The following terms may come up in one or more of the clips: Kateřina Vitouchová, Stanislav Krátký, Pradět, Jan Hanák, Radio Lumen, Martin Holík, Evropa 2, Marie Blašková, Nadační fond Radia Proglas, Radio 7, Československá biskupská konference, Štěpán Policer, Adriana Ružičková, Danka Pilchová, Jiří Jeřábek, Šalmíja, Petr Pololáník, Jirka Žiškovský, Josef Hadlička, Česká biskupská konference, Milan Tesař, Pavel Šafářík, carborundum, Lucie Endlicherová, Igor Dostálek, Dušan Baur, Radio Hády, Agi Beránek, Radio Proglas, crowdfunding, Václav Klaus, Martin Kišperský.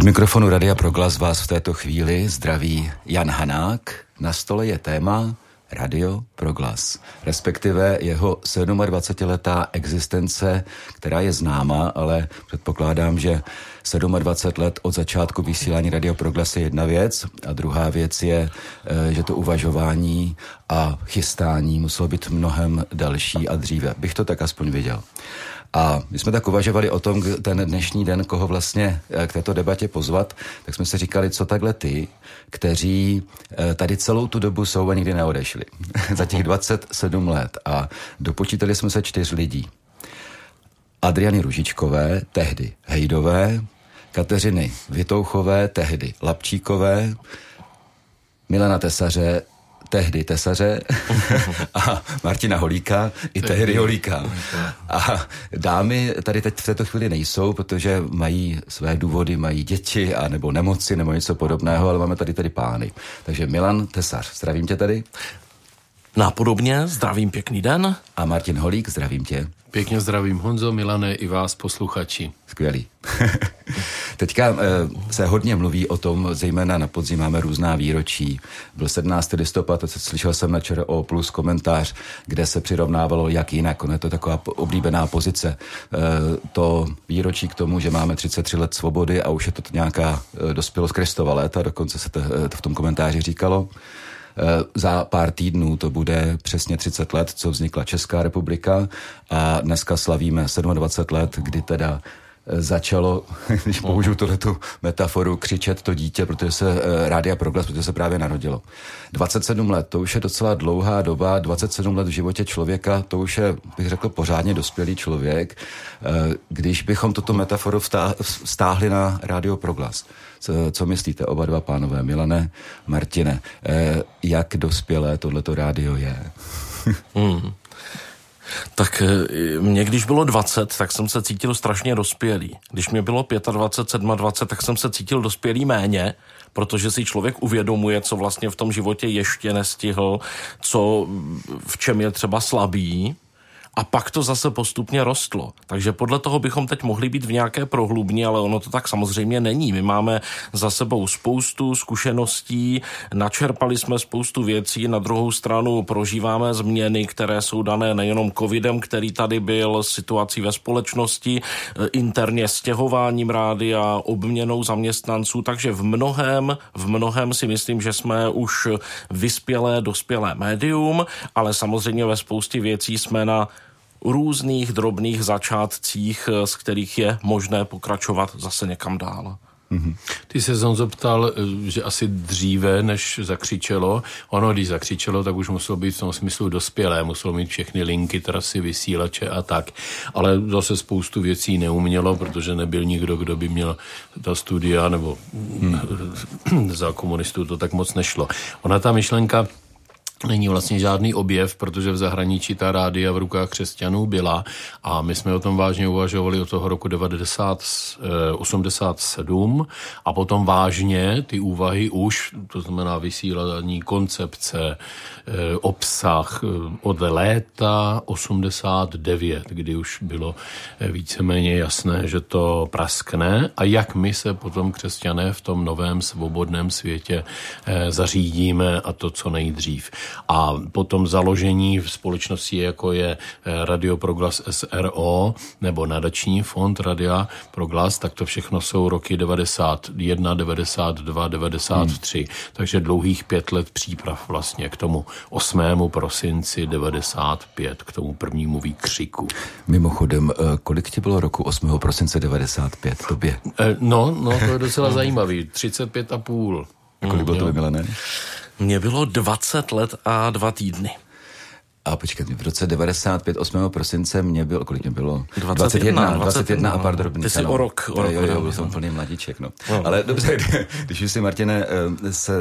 Od mikrofonu Radia Proglas vás v této chvíli zdraví Jan Hanák. Na stole je téma Radio Proglas, respektive jeho 27letá existence, která je známa, ale předpokládám, že 27 let od začátku vysílání Radio Proglas je jedna věc a druhá věc je, že to uvažování a chystání muselo být mnohem další a dříve. Bych to tak aspoň viděl. A my jsme tak uvažovali o tom, ten dnešní den, koho vlastně k této debatě pozvat, tak jsme si říkali, co takhle ty, kteří tady celou tu dobu jsou a nikdy neodešli. Za těch 27 let. A dopočítali jsme se 4 lidí. Adriany Ružičkové, tehdy Hejdové, Kateřiny Vitouchové, tehdy Lapčíkové, Milana Tesaře, tehdy Tesaře a Martina Holíka i tehdy Holíka. A dámy tady teď v této chvíli nejsou, protože mají své důvody, mají děti a nebo nemoci nebo něco podobného, ale máme tady pány. Takže Milan Tesař, zdravím tě tady. Nápodobně, zdravím, pěkný den. A Martin Holík, zdravím tě. Pěkně zdravím, Honzo, Milane, i vás, posluchači. Skvělý. Teďka se hodně mluví o tom, zejména na podzim máme různá výročí. Byl 17. listopad, slyšel jsem na ČRO plus komentář, kde se přirovnávalo jak jinak. Ono je to taková oblíbená pozice. To výročí k tomu, že máme 33 let svobody a už je to nějaká dospělost Kristova léta, dokonce se to v tom komentáři říkalo. Za pár týdnů to bude přesně 30 let, co vznikla Česká republika a dneska slavíme 27 let, kdy teda začalo, když použiju tohletu metaforu, křičet to dítě, protože se Rádia Proglas, protože se právě narodilo. 27 let, to už je docela dlouhá doba, 27 let v životě člověka, to už je, bych řekl, pořádně dospělý člověk. Když bychom tuto metaforu stáhli na Rádio Proglas, co myslíte oba dva pánové, Milane, Martine, jak dospělé tohleto rádio je? Tak mě, když bylo 20, tak jsem se cítil strašně dospělý. Když mě bylo 25, 27, tak jsem se cítil dospělý méně, protože si člověk uvědomuje, co vlastně v tom životě ještě nestihl, co v čem je třeba slabý. A pak to zase postupně rostlo. Takže podle toho bychom teď mohli být v nějaké prohlubně, ale ono to tak samozřejmě není. My máme za sebou spoustu zkušeností, načerpali jsme spoustu věcí, na druhou stranu prožíváme změny, které jsou dané nejenom covidem, který tady byl, situací ve společnosti, interně stěhováním rádia, obměnou zaměstnanců, takže v mnohem si myslím, že jsme už vyspělé, dospělé médium, ale samozřejmě ve spoustě věcí jsme na různých drobných začátcích, z kterých je možné pokračovat zase někam dál. Mm-hmm. Ty se, Zonzo, ptal, že asi dříve, než zakřičelo. Ono, když zakřičelo, tak už muselo být v tom smyslu dospělé, muselo mít všechny linky, trasy, vysílače a tak. Ale zase spoustu věcí neumělo, protože nebyl nikdo, kdo by měl ta studia, nebo za komunistů to tak moc nešlo. Ona ta myšlenka není vlastně žádný objev, protože v zahraničí ta rádia v rukách křesťanů byla a my jsme o tom vážně uvažovali od toho roku 1987 a potom vážně ty úvahy už, to znamená vysílání, koncepce, obsah od léta 89, kdy už bylo víceméně jasné, že to praskne a jak my se potom křesťané v tom novém svobodném světě zařídíme a to co nejdřív. A potom založení v společnosti, jako je Radio Proglas SRO nebo Nadační fond Radia Proglas, tak to všechno jsou roky 91, 92, 93. Takže dlouhých 5 let příprav vlastně k tomu 8. prosinci 95, k tomu prvnímu výkřiku. Mimochodem, kolik ti bylo roku 8. prosince 95 tobě? No, to je docela zajímavý. 35,5. A kolik bylo tobě, Milané? Mně bylo 20 let a 2 týdny. A počkat, v roce 95, 8. prosince mě bylo, kolik mě bylo? 21 a pár drobných. Ty jsi o rok. Jo, jsem plný mladíček, no. Ale dobře, když už si, Martine,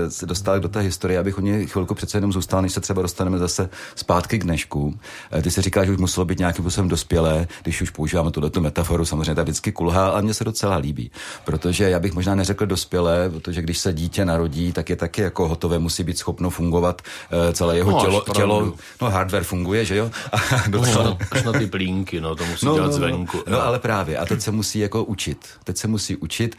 se dostal do té historie, abych o něj chvilku přece jenom zůstal, než se třeba dostaneme zase zpátky k dnešku. Ty si říkáš, že už muselo být nějakým způsobem dospělé, když už používáme tuhletu metaforu, samozřejmě ta vždycky kulhá, ale mně se docela líbí. Protože já bych možná neřekl dospělé, protože když se dítě narodí, tak je taky jako hotové, musí být schopno fungovat celé jeho tělo. hardware funguje, že jo? A až na ty plínky, to musí dělat zvenku. No ale právě, a teď se musí učit. Teď se musí učit,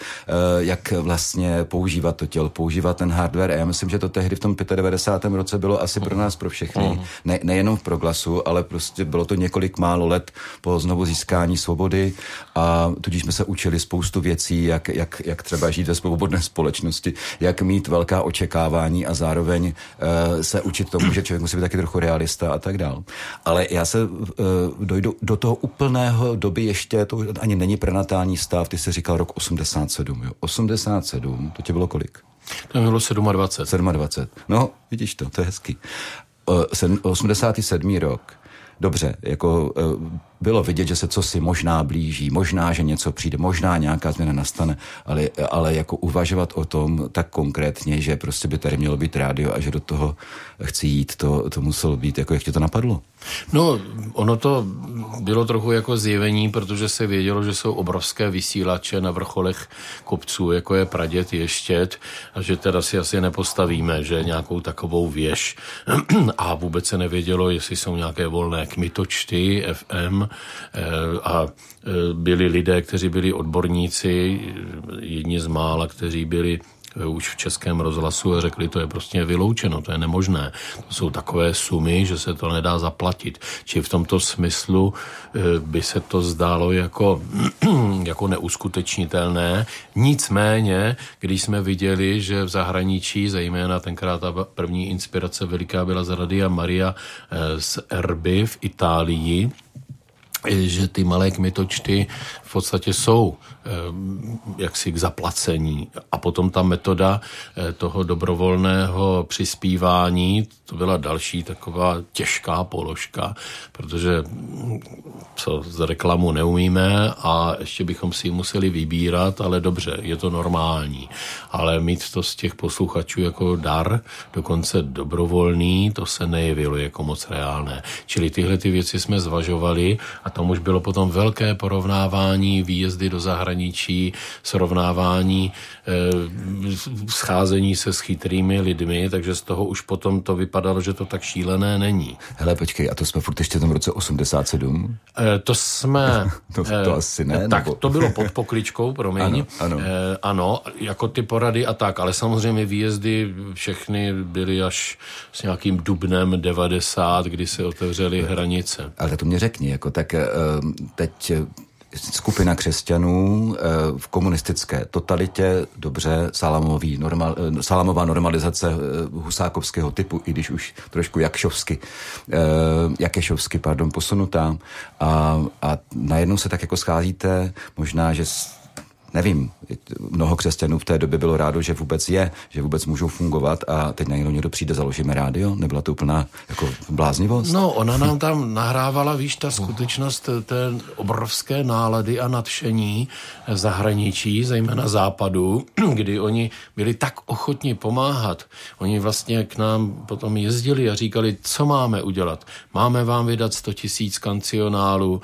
jak vlastně používat to tělo, používat ten hardware. A já myslím, že to tehdy v tom 95. roce bylo asi pro nás, pro všechny. Nejenom v Proglasu, ale prostě bylo to několik málo let po znovu získání svobody a tudíž jsme se učili spoustu věcí, jak třeba žít ve svobodné společnosti, jak mít velká očekávání a zároveň se učit tomu, že člověk musí být taky trochu realista a tak dál. Ale já se dojdu do toho úplného doby ještě, to ani není prenatální stav, ty jsi říkal rok 87, jo. 87, to tě bylo kolik? To bylo 27. 27, no vidíš to je hezký. 87. rok. Dobře, bylo vidět, že se cosi možná blíží, možná, že něco přijde, možná nějaká změna nastane, ale uvažovat o tom tak konkrétně, že prostě by tady mělo být rádio a že do toho chci jít, to muselo být, jak tě to napadlo? No, ono to bylo trochu zjevení, protože se vědělo, že jsou obrovské vysílače na vrcholech kopců, jako je Pradět, Ještěd, a že teda si asi nepostavíme, že nějakou takovou věž. A vůbec se nevědělo, jestli jsou nějaké volné kmitočty, FM, a byli lidé, kteří byli odborníci, jedni z mála, kteří byli už v Českém rozhlasu a řekli, to je prostě vyloučeno, to je nemožné. To jsou takové sumy, že se to nedá zaplatit. Či v tomto smyslu by se to zdálo jako neuskutečnitelné. Nicméně, když jsme viděli, že v zahraničí, zejména tenkrát ta první inspirace veliká byla z Radia Maria z Erby v Itálii, že ty malé kmitočty v podstatě jsou jaksi k zaplacení. A potom ta metoda toho dobrovolného přispívání, to byla další taková těžká položka, protože co z reklamu neumíme a ještě bychom si ji museli vybírat, ale dobře, je to normální. Ale mít to z těch posluchačů jako dar, dokonce dobrovolný, to se nejevilo jako moc reálné. Čili tyhle ty věci jsme zvažovali a tam už bylo potom velké porovnávání, výjezdy do zahraničí, srovnávání, scházení se s chytrými lidmi, takže z toho už potom to vypadalo, že to tak šílené není. Hele, počkej, a to jsme furt ještě v tom roce 87? To asi ne? Tak nebo... to bylo pod pokličkou, promiň. Ano, jako ty porady a tak, ale samozřejmě výjezdy všechny byly až s nějakým dubnem 90, kdy se otevřely hranice. Ale to mě řekni, teď... Skupina křesťanů v komunistické totalitě, dobře, salámová normalizace husákovského typu, i když už trošku jakešovsky, posunutá. A najednou se tak scházíte, možná, že... Nevím, mnoho křesťanů v té době bylo rádo, že vůbec že vůbec můžou fungovat a teď najednou někdo přijde, založíme rádio? Nebyla to úplná bláznivost? No, ona nám tam nahrávala, ta skutečnost té obrovské nálady a nadšení zahraničí, zejména západu, kdy oni byli tak ochotni pomáhat. Oni vlastně k nám potom jezdili a říkali, co máme udělat? Máme vám vydat 100 000 kancionálů,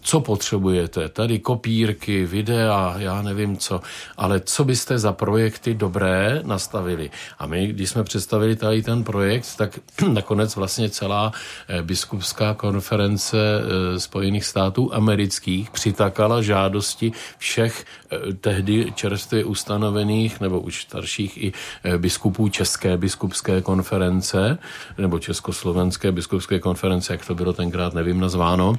co potřebujete? Tady kopírky, videa, a já nevím co, ale co byste za projekty dobré nastavili. A my, když jsme představili tady ten projekt, tak nakonec vlastně celá biskupská konference Spojených států amerických přitakala žádosti všech tehdy čerstvě ustanovených nebo už starších i biskupů České biskupské konference nebo Československé biskupské konference, jak to bylo tenkrát, nevím, nazváno.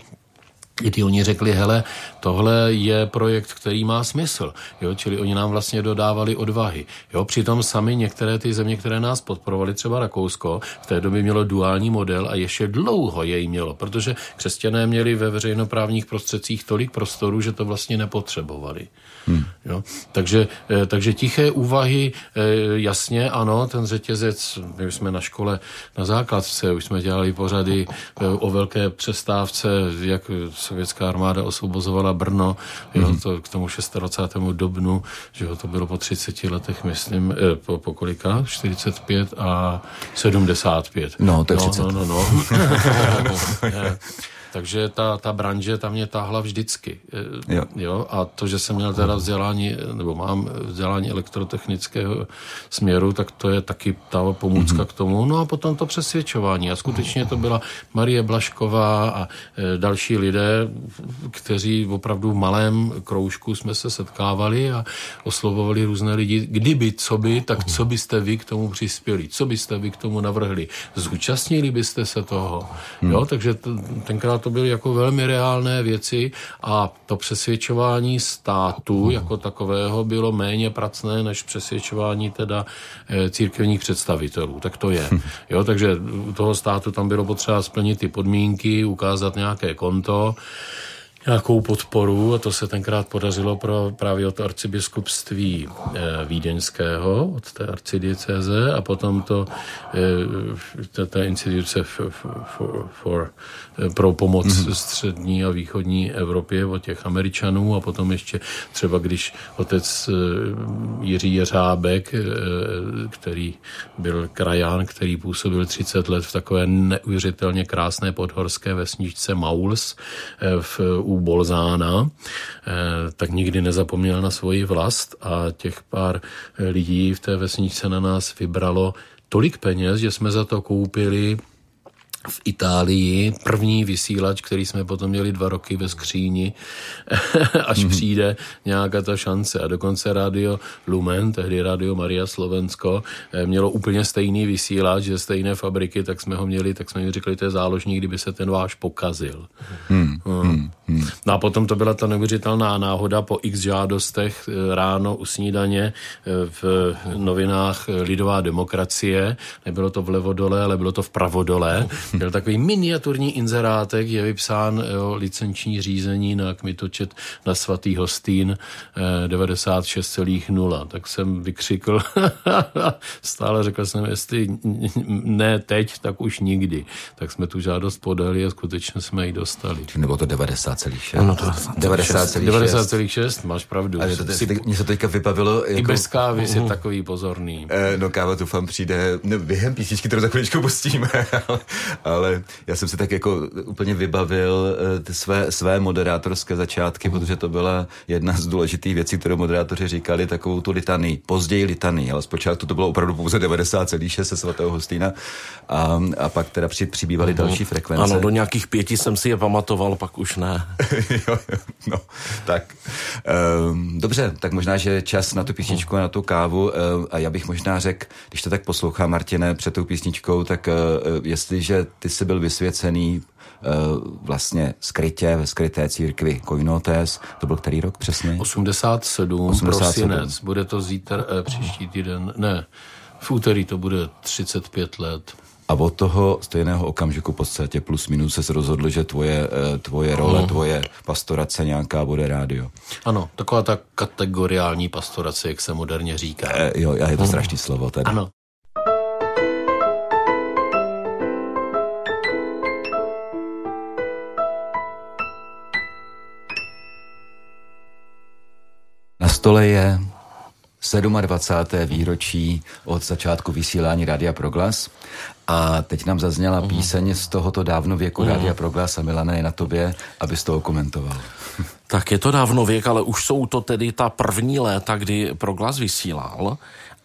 Kdy oni řekli, hele, tohle je projekt, který má smysl. Jo? Čili oni nám vlastně dodávali odvahy. Jo? Přitom sami některé ty země, které nás podporovaly, třeba Rakousko, v té době mělo duální model a ještě dlouho jej mělo, protože křesťané měli ve veřejnoprávních prostředcích tolik prostoru, že to vlastně nepotřebovali. Jo? Takže tiché úvahy, jasně, ano, ten řetězec, my jsme na škole na základce, už jsme dělali pořady o velké přestávce, jak sovětská armáda osvobozovala Brno, jo, to k tomu 26. dubnu, že jo, to bylo po 30 letech, myslím, po kolika? 45 a 75. No, to je 30. Takže ta branže, ta mě táhla vždycky. Jo? A to, že jsem měl teda vzdělání, nebo mám vzdělání elektrotechnického směru, tak to je taky ta pomůcka k tomu. No a potom to přesvědčování. A skutečně to byla Marie Blašková a další lidé, kteří opravdu v malém kroužku jsme se setkávali a oslovovali různé lidi. Kdyby, co by, tak co byste vy k tomu přispěli? Co byste vy k tomu navrhli? Zúčastnili byste se toho? Jo? Takže tenkrát to byly jako velmi reálné věci a to přesvědčování státu jako takového bylo méně pracné než přesvědčování teda církevních představitelů. Tak to je. Jo, takže toho státu tam bylo potřeba splnit ty podmínky, ukázat nějaké konto, nějakou podporu, a to se tenkrát podařilo právě od arcibiskupství vídeňského, od té arcidiecéze, a potom to ta instituce pro pomoc střední a východní Evropě od těch Američanů, a potom ještě třeba, když otec Jiří Jeřábek, který byl krajan, který působil 30 let v takové neuvěřitelně krásné podhorské vesničce Mauls v Bolzána, tak nikdy nezapomněl na svoji vlast, a těch pár lidí v té vesničce na nás vybralo tolik peněz, že jsme za to koupili v Itálii první vysílač, který jsme potom měli 2 roky ve skříni, až přijde nějaká ta šance. A dokonce Radio Lumen, tehdy Radio Maria Slovensko, mělo úplně stejný vysílač, že stejné fabriky, tak jsme ho měli, tak jsme jim řekli, to je záložní, kdyby se ten váš pokazil. No a potom to byla ta neuvěřitelná náhoda po x žádostech ráno u snídaně v novinách Lidová demokracie. Nebylo to vlevo dole, ale bylo to vpravo dole. Byl takový miniaturní inzerátek, je vypsán licenční řízení na kmitočet na Svatý Hostýn 96,0. Tak jsem vykřikl, stále řekl jsem, jestli ne teď, tak už nikdy. Tak jsme tu žádost podali a skutečně jsme ji dostali. Nebo to 90,6. Ano, to 90,6, máš pravdu. Mně se teďka vybavilo... Ty bez kávy jsi takový pozorný. No káva, doufám, přijde během písničky, kterou za chvíličku pustíme. Ale já jsem si tak jako úplně vybavil ty své moderátorské začátky, protože to byla jedna z důležitých věcí, kterou moderátoři říkali, takovou tu litanii, později litanii, ale zpočátku to bylo opravdu pouze 90,6 se Svatého Hostýna a pak teda přibývaly další frekvence. Ano, do nějakých 5 jsem si je pamatoval, pak už ne. Jo, no, tak. Dobře, tak možná, že čas na tu písničku a na tu kávu, a já bych možná řekl, když to tak poslouchám, Martine, před tou písničkou, tak jestliže ty jsi byl vysvěcený vlastně skrytě, ve skryté církvi Koinotes, to byl který rok přesně? 87. Prosinec, bude to zítra, příští týden, ne, v úterý to bude 35 let. A od toho stejného okamžiku v podstatě plus minus se rozhodl, že tvoje role, tvoje pastorace nějaká bude rádio. Ano, taková ta kategoriální pastorace, jak se moderně říká. Jo, a je to strašný slovo tady. Ano. Na stole je 27. výročí od začátku vysílání Rádia Proglas a teď nám zazněla píseň z tohoto dávnověku Rádia Proglas, a Milana, je na tobě, abys toho komentoval. Tak je to dávnověk, ale už jsou to tedy ta první léta, kdy Proglas vysílal,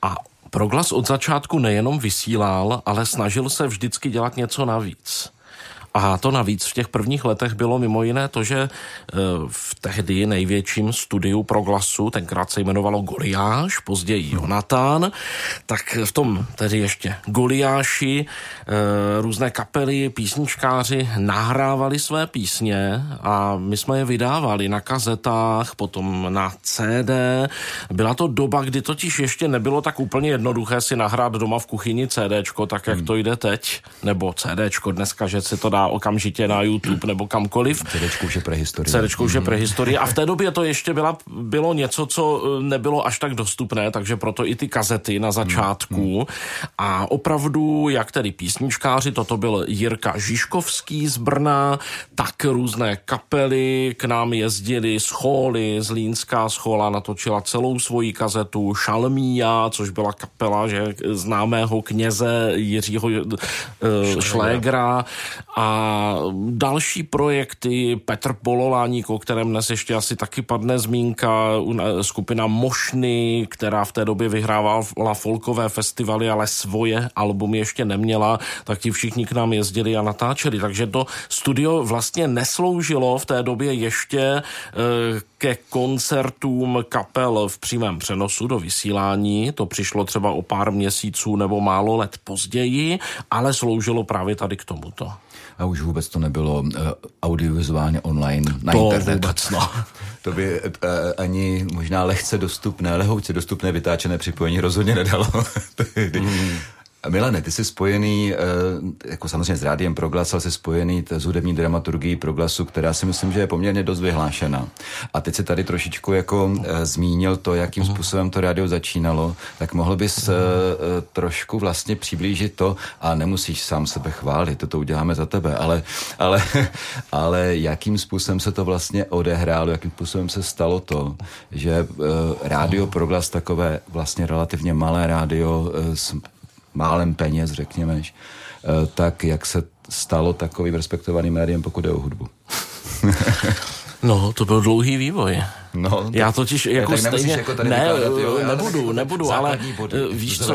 a Proglas od začátku nejenom vysílal, ale snažil se vždycky dělat něco navíc. A to navíc v těch prvních letech bylo mimo jiné to, že v tehdy největším studiu Proglasu, tenkrát se jmenovalo Goliáš, později Jonatán, tak v tom tedy ještě Goliáši různé kapely, písničkáři nahrávali své písně a my jsme je vydávali na kazetách, potom na CD. Byla to doba, kdy totiž ještě nebylo tak úplně jednoduché si nahrát doma v kuchyni CDčko, tak jak to jde teď, nebo CDčko dneska, že si to dá okamžitě na YouTube nebo kamkoliv. CDčko už je prehistorie. A v té době to ještě bylo něco, co nebylo až tak dostupné, takže proto i ty kazety na začátku. A opravdu, jak tedy písničkáři, toto byl Jirka Žiškovský z Brna, tak různé kapely k nám jezdili z Chóly, z Línská Chóla natočila celou svoji kazetu Šalmíja, což byla kapela známého kněze Jiřího Šlégra. A a další projekty, Petr Pololáník, o kterém dnes ještě asi taky padne zmínka, skupina Mošny, která v té době vyhrávala folkové festivaly, ale svoje albumy ještě neměla, tak ti všichni k nám jezdili a natáčeli. Takže to studio vlastně nesloužilo v té době ještě ke koncertům kapel v přímém přenosu do vysílání, to přišlo třeba o pár měsíců nebo málo let později, ale sloužilo právě tady k tomuto. A už vůbec to nebylo audiovizuálně online na internetu. Vůbec, no. To by ani možná lehouce dostupné vytáčené připojení rozhodně nedalo. Milane, ty jsi spojený, jako samozřejmě s Rádiem Proglas, ale jsi spojený s hudební dramaturgií Proglasu, která si myslím, že je poměrně dost vyhlášená. A teď jsi tady trošičku jako zmínil to, jakým způsobem to rádio začínalo, tak mohl bys trošku vlastně přiblížit to, a nemusíš sám sebe chválit, to uděláme za tebe, ale jakým způsobem se to vlastně odehrálo, jakým způsobem se stalo to, že Rádio Proglas, takové vlastně relativně malé rádio s málem peněz, řekněme, tak jak se stalo takovým respektovaným médiem, pokud jde o hudbu? No, to byl dlouhý vývoj. No, tak, já totiž jako stejně... Jako nebudu, ale víš co,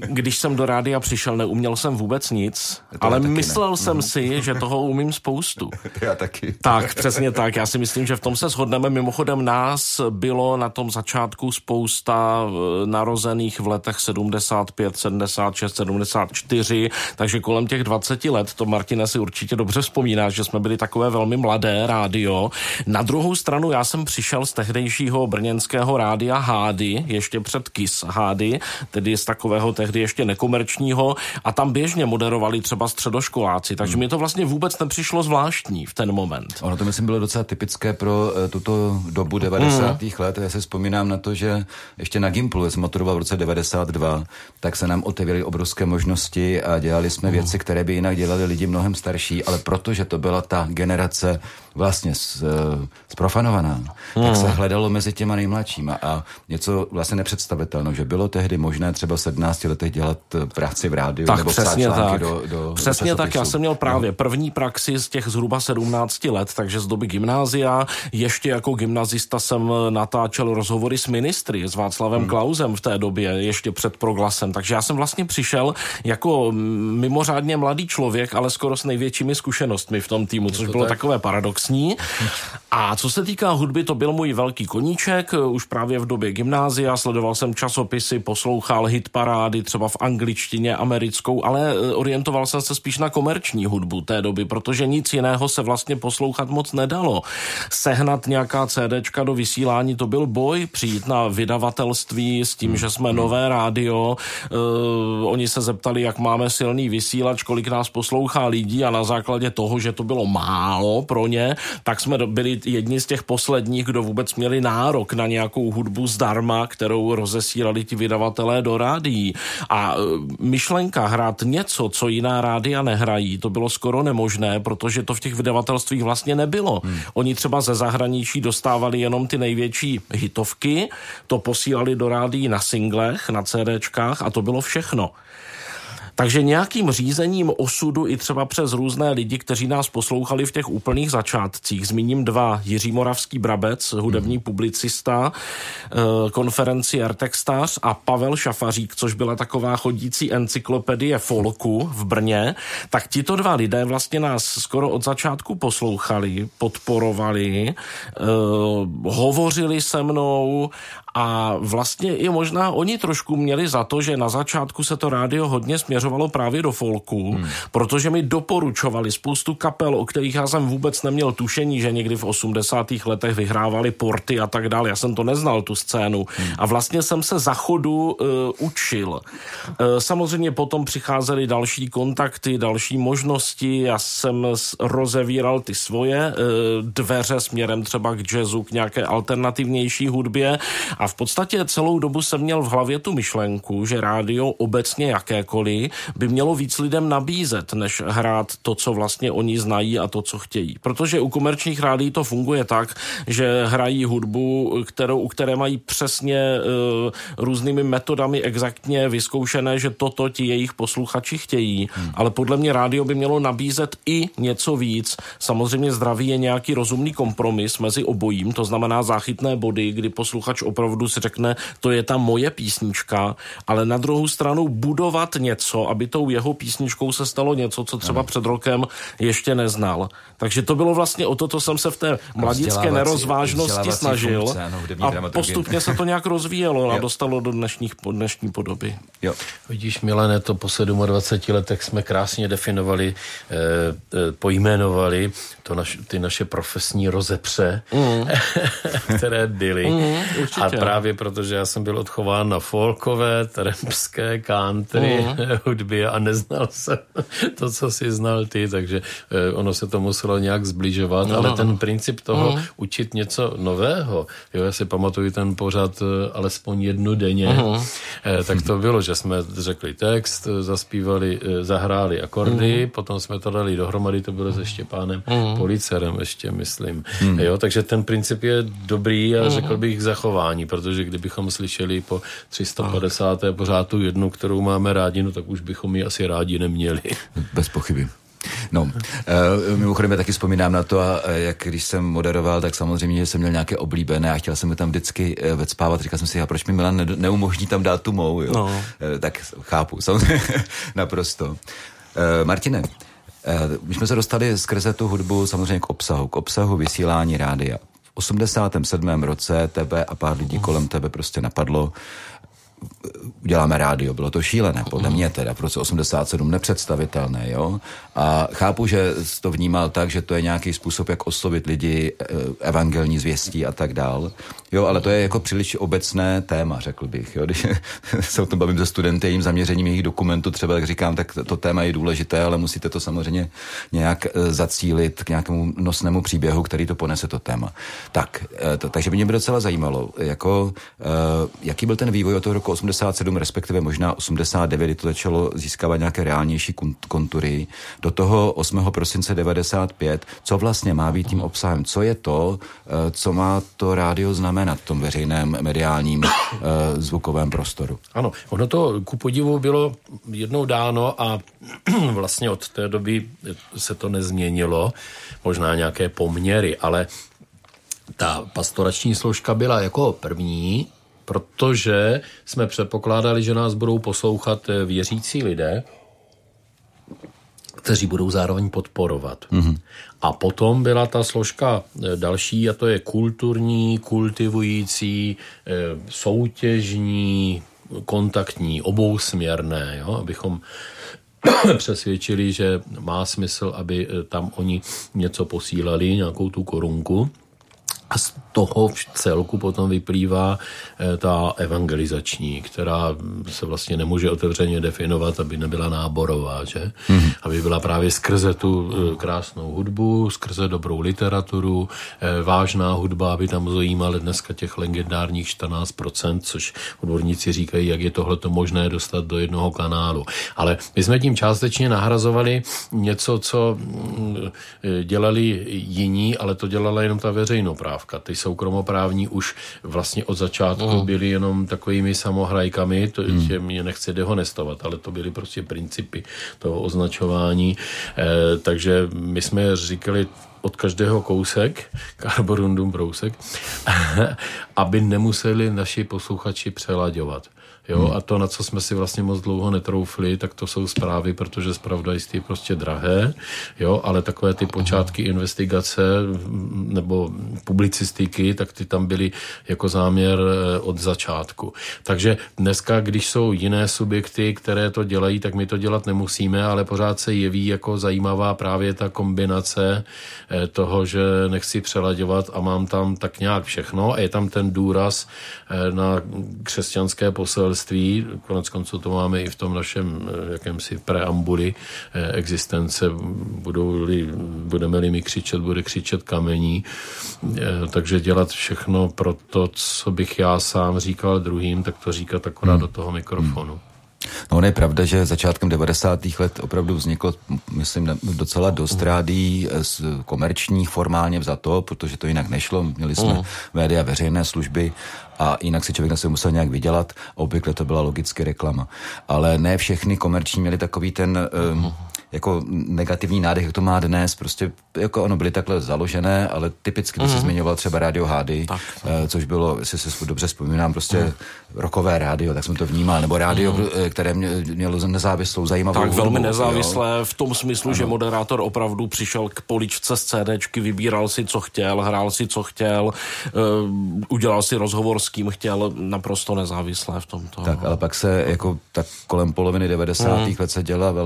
když jsem do rádia přišel, neuměl jsem vůbec nic, ale myslel jsem si, že toho umím spoustu. Já taky. Tak, přesně tak, já si myslím, že v tom se shodneme. Mimochodem nás bylo na tom začátku spousta narozených v letech 75, 76, 74, takže kolem těch 20 let, to Martina si určitě dobře vzpomíná, že jsme byli takové velmi mladé rádio. Na druhou stranu já jsem přišel z tehdejšího brněnského rádia Hády, ještě před KIS Hády, tedy z takového tehdy ještě nekomerčního, a tam běžně moderovali třeba středoškoláci, takže mi to vlastně vůbec nepřišlo zvláštní v ten moment. Ono to myslím bylo docela typické pro tuto dobu 90. let. Já se vzpomínám na to, že ještě na Gimplu jsem maturoval v roce 92, tak se nám otevřely obrovské možnosti a dělali jsme věci, které by jinak dělali lidi mnohem starší, ale protože to byla ta generace vlastně zprofanovaná, tak se hledalo mezi těma nejmladšíma a něco vlastně nepředstavitelného, že bylo tehdy možné třeba v 17 letech dělat práci v rádiu nebo psát články do přesně tak, já jsem měl právě první praxi z těch zhruba 17 let, takže z doby gymnázia, ještě jako gymnazista jsem natáčel rozhovory s ministry, s Václavem Klausem v té době, ještě před Proglasem, takže já jsem vlastně přišel jako mimořádně mladý člověk, ale skoro s největšími zkušenostmi v tom týmu, což bylo takové paradox. A co se týká hudby, to byl můj velký koníček, už právě v době gymnázia, sledoval jsem časopisy, poslouchal hitparády, třeba v angličtině, americkou, ale orientoval jsem se spíš na komerční hudbu té doby, protože nic jiného se vlastně poslouchat moc nedalo. Sehnat nějaká CDčka do vysílání, to byl boj, přijít na vydavatelství s tím, že jsme nové rádio, oni se zeptali, jak máme silný vysílač, kolik nás poslouchá lidí, a na základě toho, že to bylo málo pro ně, tak jsme byli jedni z těch posledních, kdo vůbec měli nárok na nějakou hudbu zdarma, kterou rozesílali ti vydavatelé do rádií. A myšlenka hrát něco, co jiná rádia nehrají, to bylo skoro nemožné, protože to v těch vydavatelstvích vlastně nebylo. Oni třeba ze zahraničí dostávali jenom ty největší hitovky, to posílali do rádií na singlech, na CDčkách a to bylo všechno. Takže nějakým řízením osudu i třeba přes různé lidi, kteří nás poslouchali v těch úplných začátcích. Zmíním dva. Jiří Moravský, Brabec, hudební publicista, konferenciér, textář, a Pavel Šafářík, což byla taková chodící encyklopedie folku v Brně. Tak tito dva lidé vlastně nás skoro od začátku poslouchali, podporovali, hovořili se mnou. A vlastně i možná oni trošku měli za to, že na začátku se to rádio hodně směřovalo právě do folku, protože mi doporučovali spoustu kapel, o kterých já jsem vůbec neměl tušení, že někdy v 80. letech vyhrávali porty a tak dále. Já jsem to neznal, tu scénu. A vlastně jsem se za chodu učil. Samozřejmě potom přicházely další kontakty, další možnosti. Já jsem rozevíral ty svoje dveře směrem třeba k jazzu, k nějaké alternativnější hudbě. A A v podstatě celou dobu jsem měl v hlavě tu myšlenku, že rádio obecně jakékoliv by mělo víc lidem nabízet, než hrát to, co vlastně oni znají a to, co chtějí. Protože u komerčních rádií to funguje tak, že hrají hudbu, u které mají přesně různými metodami exaktně vyzkoušené, že toto ti jejich posluchači chtějí. Ale podle mě rádio by mělo nabízet i něco víc. Samozřejmě zdravý je nějaký rozumný kompromis mezi obojím, to znamená záchytné body, kdy posluchač opravdu si řekne, to je ta moje písnička, ale na druhou stranu budovat něco, aby tou jeho písničkou se stalo něco, co třeba před rokem ještě neznal. Takže to bylo vlastně o to, co jsem se v té mladické nerozvážnosti snažil funkce, a postupně se to nějak rozvíjelo a dostalo do dnešní podoby. Jo. Vidíš, Milane, to po 27 letech jsme krásně definovali, pojmenovali to ty naše profesní rozepře, které byly. A právě protože já jsem byl odchován na folkové, trampské, country, hudby a neznal jsem to, co si znal ty, takže ono se to muselo nějak zbližovat, ale ten princip toho učit něco nového, jo, já si pamatuju ten pořad alespoň jednu denně, tak to bylo, že jsme řekli text, zaspívali, zahráli akordy, potom jsme to dali dohromady, to bylo se Štěpánem Policerem ještě, myslím. Jo, takže ten princip je dobrý a řekl bych zachování, protože kdybychom slyšeli po 350. pořád tu jednu, kterou máme rádi, no tak už bychom ji asi rádi neměli. Bez pochyby. No, mimochodem já taky vzpomínám na to, jak když jsem moderoval, tak samozřejmě, že jsem měl nějaké oblíbené a chtěl jsem je tam vždycky vecpávat. Říkal jsem si, a proč mi Milan neumožní tam dát tu mou, jo? No. Tak chápu, samozřejmě, naprosto. Martine, my jsme se dostali skrze tu hudbu samozřejmě k obsahu vysílání rádia. V 87. roce tebe a pár lidí kolem tebe prostě napadlo, uděláme rádio, bylo to šílené, podle mě teda, v roce 87 nepředstavitelné, jo, a chápu, že to vnímal tak, že to je nějaký způsob, jak oslovit lidi evangelní zvěstí a tak dál, jo, ale to je jako příliš obecné téma, řekl bych, jo, když se o tom bavím se studenty, jejím zaměřením jejich dokumentu třeba, tak říkám, tak to téma je důležité, ale musíte to samozřejmě nějak zacílit k nějakému nosnému příběhu, který to ponese to téma. Takže by mě docela zajímalo, jako, jaký byl ten vývoj od toho roku 87, respektive možná 89, kdy to začalo získávat nějaké reálnější kontury. Do toho 8. prosince 95, co vlastně má být tím obsahem? Co je to, co má to rádio znamenat v tom veřejném mediálním zvukovém prostoru? Ano, ono to ku podivu bylo jednou dáno a vlastně od té doby se to nezměnilo. Možná nějaké poměry, ale ta pastorační složka byla jako první, protože jsme předpokládali, že nás budou poslouchat věřící lidé, kteří budou zároveň podporovat. Mm-hmm. A potom byla ta složka další, a to je kulturní, kultivující, soutěžní, kontaktní, obousměrné, jo? Abychom přesvědčili, že má smysl, aby tam oni něco posílali, nějakou tu korunku. A z toho v celku potom vyplývá ta evangelizační, která se vlastně nemůže otevřeně definovat, aby nebyla náborová, že? Mm-hmm. Aby byla právě skrze tu krásnou hudbu, skrze dobrou literaturu, vážná hudba, aby tam zajímala dneska těch legendárních 14%, což odborníci říkají, jak je tohleto možné dostat do jednoho kanálu. Ale my jsme tím částečně nahrazovali něco, co dělali jiní, ale to dělala jenom ta veřejnoprávní. Ty soukromoprávní už vlastně od začátku byly jenom takovými samohrajkami, to tě mě nechci dehonestovat, ale to byly prostě principy toho označování. Takže my jsme říkali od každého kousek, carborundum brousek, aby nemuseli naši posluchači přelaďovat. Jo, a to, na co jsme si vlastně moc dlouho netroufli, tak to jsou zprávy, protože zpravodajství je prostě drahé, jo, ale takové ty počátky investigace nebo publicistiky, tak ty tam byly jako záměr od začátku. Takže dneska, když jsou jiné subjekty, které to dělají, tak my to dělat nemusíme, ale pořád se jeví jako zajímavá právě ta kombinace toho, že nechci přelaďovat a mám tam tak nějak všechno a je tam ten důraz na křesťanské poselství, koneckonců to máme i v tom našem jakémsi preambuli existence, budeme-li mi křičet, bude křičet kamení, takže dělat všechno pro to, co bych já sám říkal druhým, tak to říkat akorát do toho mikrofonu. No, ono je pravda, že začátkem 90. let opravdu vzniklo, myslím, docela dost rádií komerčních formálně vzato, protože to jinak nešlo. Měli jsme média veřejné služby a jinak si člověk na sebe musel nějak vydělat. Obvykle to byla logicky reklama. Ale ne všechny komerční měli takový ten jako negativní nádech, jak to má dnes. Prostě jako ono byly takhle založené, ale typicky to se zmiňoval třeba Radio Hády, což bylo, jestli se dobře vzpomínám, prostě rokové rádio, tak jsem to vnímal, nebo rádio, které mělo nezávislou, zajímavou tak hudbu, velmi nezávislé, jo? V tom smyslu, ano, že moderátor opravdu přišel k poličce z CDčky, vybíral si, co chtěl, hrál si, co chtěl, udělal si rozhovor s kým chtěl, naprosto nezávislé v tomto. Tak, ale pak se jako tak kolem poloviny 90. let se dělala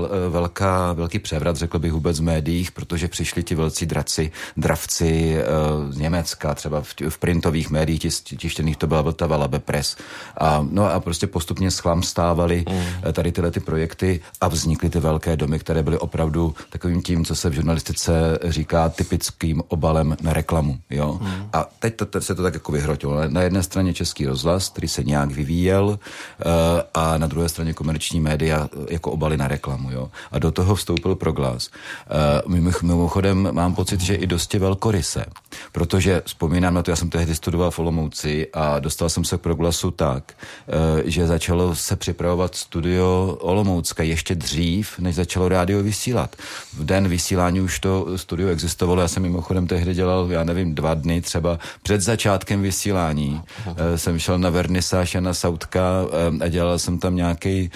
velký převrat, řekl bych, vůbec v médiích, protože přišli ti velcí dravci z Německa, třeba v printových médiích tištěných, to byla Vltava, Labe Press. A prostě postupně schlamstávali tady tyhle ty projekty a vznikly ty velké domy, které byly opravdu takovým tím, co se v žurnalistice říká typickým obalem na reklamu. Jo? A teď se to tak jako vyhrotilo. Na jedné straně Český rozhlas, který se nějak vyvíjel, a na druhé straně komerční média jako obaly na reklamu. Jo? A do toho vstoupil Proglas. Mimochodem mám pocit, že i dosti velkoryse, protože vzpomínám na to, já jsem tehdy studoval v Olomouci a dostal jsem se k Proglasu tak, že začalo se připravovat studio Olomoucka ještě dřív, než začalo rádio vysílat. V den vysílání už to studio existovalo, já jsem mimochodem tehdy dělal, já nevím, 2 dny třeba před začátkem vysílání. Jsem šel na vernisáž Jana Sautka a dělal jsem tam nějaký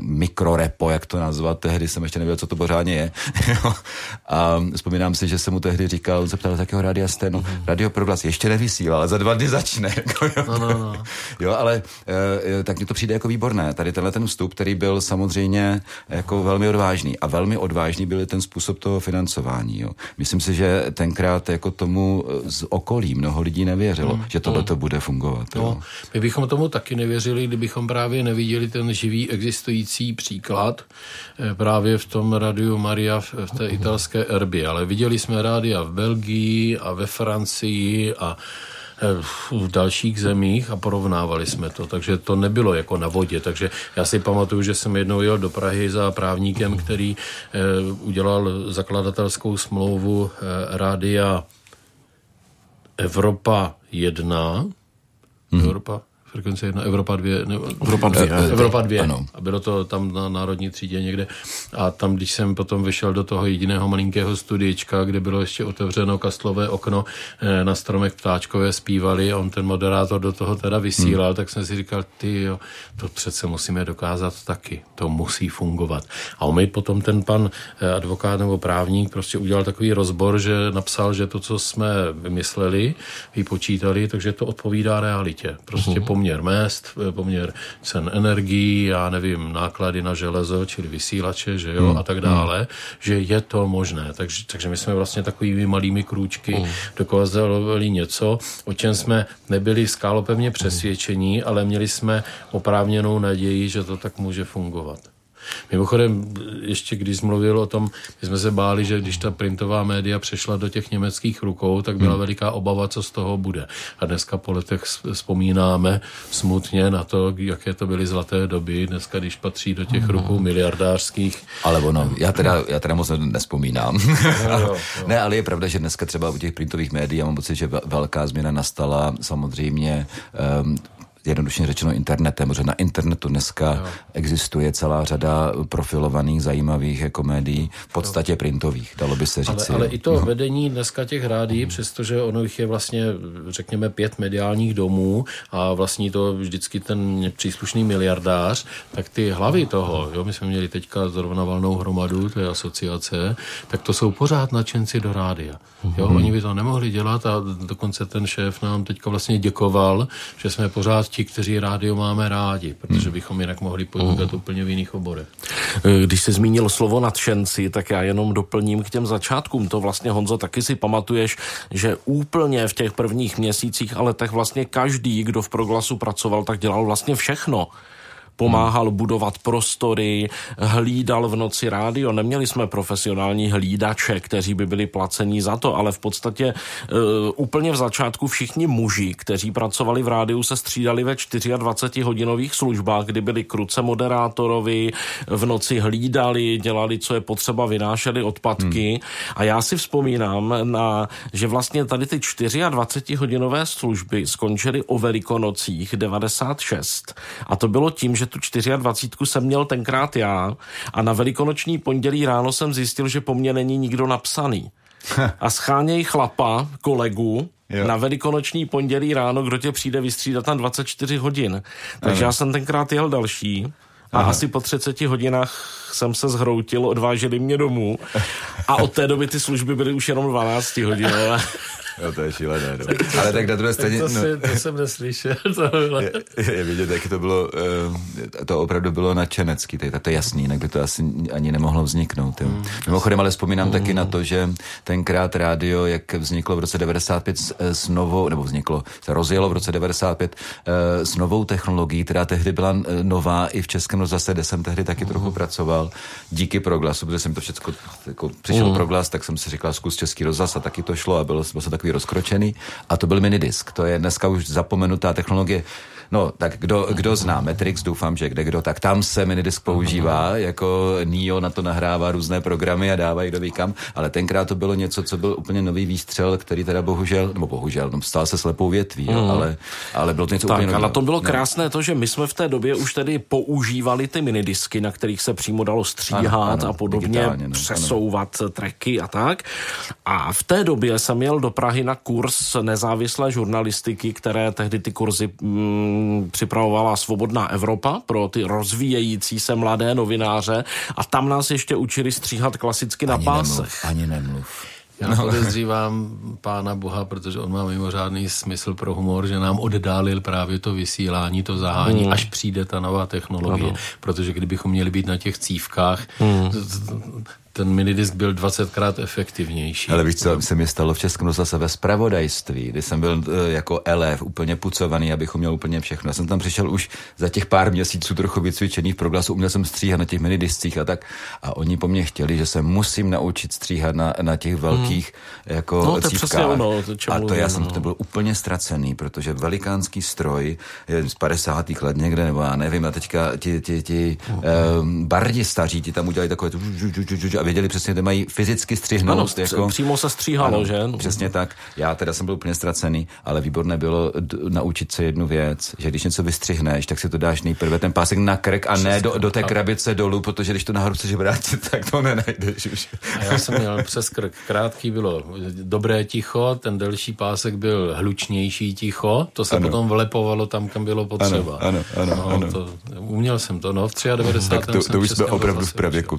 mikrorepo, jak to nazvat, tehdy jsem ještě nevěděl, co to pořádně je. A vzpomínám si, že jsem mu tehdy říkal, zeptal takého rádia Stenu, Radio Proglas ještě nevysílá, ale za 2 dny začne. No. Jo, ale tak mi to přijde jako výborné. Tady tenhle ten vstup, který byl samozřejmě jako velmi odvážný. A velmi odvážný byl ten způsob toho financování. Jo. Myslím si, že tenkrát jako tomu z okolí mnoho lidí nevěřilo, že tohle to bude fungovat. No. Jo. My bychom tomu taky nevěřili, kdybychom právě neviděli ten živý existující příklad právě v tom Radiu Maria v té italské Erbě, ale viděli jsme rádia v Belgii a ve Francii a v dalších zemích a porovnávali jsme to, takže to nebylo jako na vodě, takže já si pamatuju, že jsem jednou jel do Prahy za právníkem, který udělal zakladatelskou smlouvu rádia Evropa 1, Evropa frekvence 1, Evropa 2, Evropa 2. Ano. A bylo to tam na národní třídě někde. A tam, když jsem potom vyšel do toho jediného malinkého studiečka, kde bylo ještě otevřeno kastlové okno, na stromech ptáčkové zpívali a on ten moderátor do toho teda vysílal, tak jsem si říkal, tyjo, to přece musíme dokázat taky, to musí fungovat. A on potom ten pan advokát nebo právník prostě udělal takový rozbor, že napsal, že to, co jsme vymysleli, vypočítali, takže to odpovídá realitě. Prostě poměr mest, poměr cen energií, já nevím, náklady na železo, čili vysílače, že jo, a tak dále, že je to možné. Takže my jsme vlastně takovými malými krůčky dokázali něco, o čem jsme nebyli skálopevně přesvědčení, ale měli jsme oprávněnou naději, že to tak může fungovat. Mimochodem, ještě když mluvil o tom, my jsme se báli, že když ta printová média přešla do těch německých rukou, tak byla veliká obava, co z toho bude. A dneska po letech vzpomínáme smutně na to, jaké to byly zlaté doby, dneska když patří do těch rukou miliardářských. Ale ono, já teda moc nespomínám. No. Ne, ale je pravda, že dneska třeba u těch printových médií, já mám pocit, že velká změna nastala samozřejmě jednoduše řečeno internetem, protože na internetu dneska existuje celá řada profilovaných, zajímavých jako médií, v podstatě printových, dalo by se říct. Ale i to vedení dneska těch rádií, přestože ono jich je vlastně, řekněme, 5 mediálních domů a vlastní to vždycky ten příslušný miliardář, tak ty hlavy toho, jo, my jsme měli teďka zrovna valnou hromadu, to je asociace, tak to jsou pořád nadšenci do rádia. Jo, oni by to nemohli dělat a dokonce ten šéf nám teďka vlastně děkoval, že jsme pořád ti, kteří rádio máme rádi, protože bychom jinak mohli podnikat úplně v jiných oborech. Když se zmínil slovo nadšenci, tak já jenom doplním k těm začátkům. To vlastně, Honzo, taky si pamatuješ, že úplně v těch prvních měsících a letech vlastně každý, kdo v Proglasu pracoval, tak dělal vlastně všechno. Pomáhal budovat prostory, hlídal v noci rádio. Neměli jsme profesionální hlídače, kteří by byli placení za to, ale v podstatě úplně v začátku všichni muži, kteří pracovali v rádiu, se střídali ve 24-hodinových službách, kdy byli kruce moderátorovi, v noci hlídali, dělali, co je potřeba, vynášeli odpadky. A já si vzpomínám, že vlastně tady ty 24-hodinové služby skončily o Velikonocích 96. A to bylo tím, že tu 24 jsem měl tenkrát já a na velikonoční pondělí ráno jsem zjistil, že po mně není nikdo napsaný. A scháněj chlapa, kolegu, na velikonoční pondělí ráno, kdo tě přijde vystřídat na 24 hodin. Takže já jsem tenkrát jel další a asi po 30 hodinách jsem se zhroutil, odváželi mě domů a od té doby ty služby byly už jenom 12 hodin. Jo, to je šílené. No. Ale tak na druhé straně... To jsem neslyšel. Je vidět, jak to bylo... To opravdu bylo nadšenecký. To je jasný, jinak by to asi ani nemohlo vzniknout. Jo. Mimochodem, ale vzpomínám taky na to, že tenkrát rádio, jak vzniklo v roce 95 s novou... Nebo vzniklo, se rozjelo v roce 95 s novou technologií, která tehdy byla nová i v Českém rozhlase, kde jsem tehdy taky trochu pracoval. Díky Proglasu, protože jsem to všechno... Jako, přišel Proglas, tak jsem si říkal, zkus Český rozhlas a taky to šlo a bylo se takový rozkročený. A to byl minidisk. To je dneska už zapomenutá technologie. No, tak kdo zná Matrix, doufám, že kdo, tak tam se minidisk používá, jako Neo na to nahrává různé programy a dávají kdo ví kam, ale tenkrát to bylo něco, co byl úplně nový výstřel, který teda bohužel, stál se slepou větví, jo, ale bylo to něco tak, úplně nového. Tak, a na tom bylo krásné to, že my jsme v té době už tedy používali ty minidisky, na kterých se přímo dalo stříhat a podobně, přesouvat tracky a tak. A v té době jsem jel do Prahy na kurz nezávislé žurnalistiky, které tehdy ty kurzy připravovala Svobodná Evropa pro ty rozvíjející se mladé novináře a tam nás ještě učili stříhat klasicky na pásech. Ani nemluv. Já podezřívám pána Boha, protože on má mimořádný smysl pro humor, že nám oddálil právě to vysílání, to zahání, až přijde ta nová technologie. Ano. Protože kdybychom měli být na těch cívkách, ten minidisk byl 20krát efektivnější. Ale víš, co se mi stalo v Českém rozhlase ve zpravodajství, kdy jsem byl jako elef úplně pucovaný, abychom měl úplně všechno. Já jsem tam přišel už za těch pár měsíců trochu vycvičený v Proglasu, uměl jsem stříhat na těch minidiscích a tak. A oni po mně chtěli, že se musím naučit stříhat na těch velkých jako cívkách. No, a to já jsem to byl úplně ztracený, protože velikánský stroj je z 50. let někde, nebo já nevím, a teďka ti bardi staří ti tam udělali takové věděli přesně, kde mají fyzicky střihnout. Ano, jako, přímo se stříhalo, že? Přesně tak. Já teda jsem byl úplně ztracený, ale výborné bylo naučit se jednu věc, že když něco vystřihneš, tak si to dáš nejprve ten pásek na krk a ne do té krabice dolů, protože když to nahoru chceš vrátit, tak to nenajdeš už. A já jsem měl přes krk. Krátký bylo dobré ticho, ten delší pásek byl hlučnější ticho, to se potom vlepovalo tam, kam bylo potřeba. Ano. To, uměl jsem to, v 93. To už jsme opravdu v pravěku.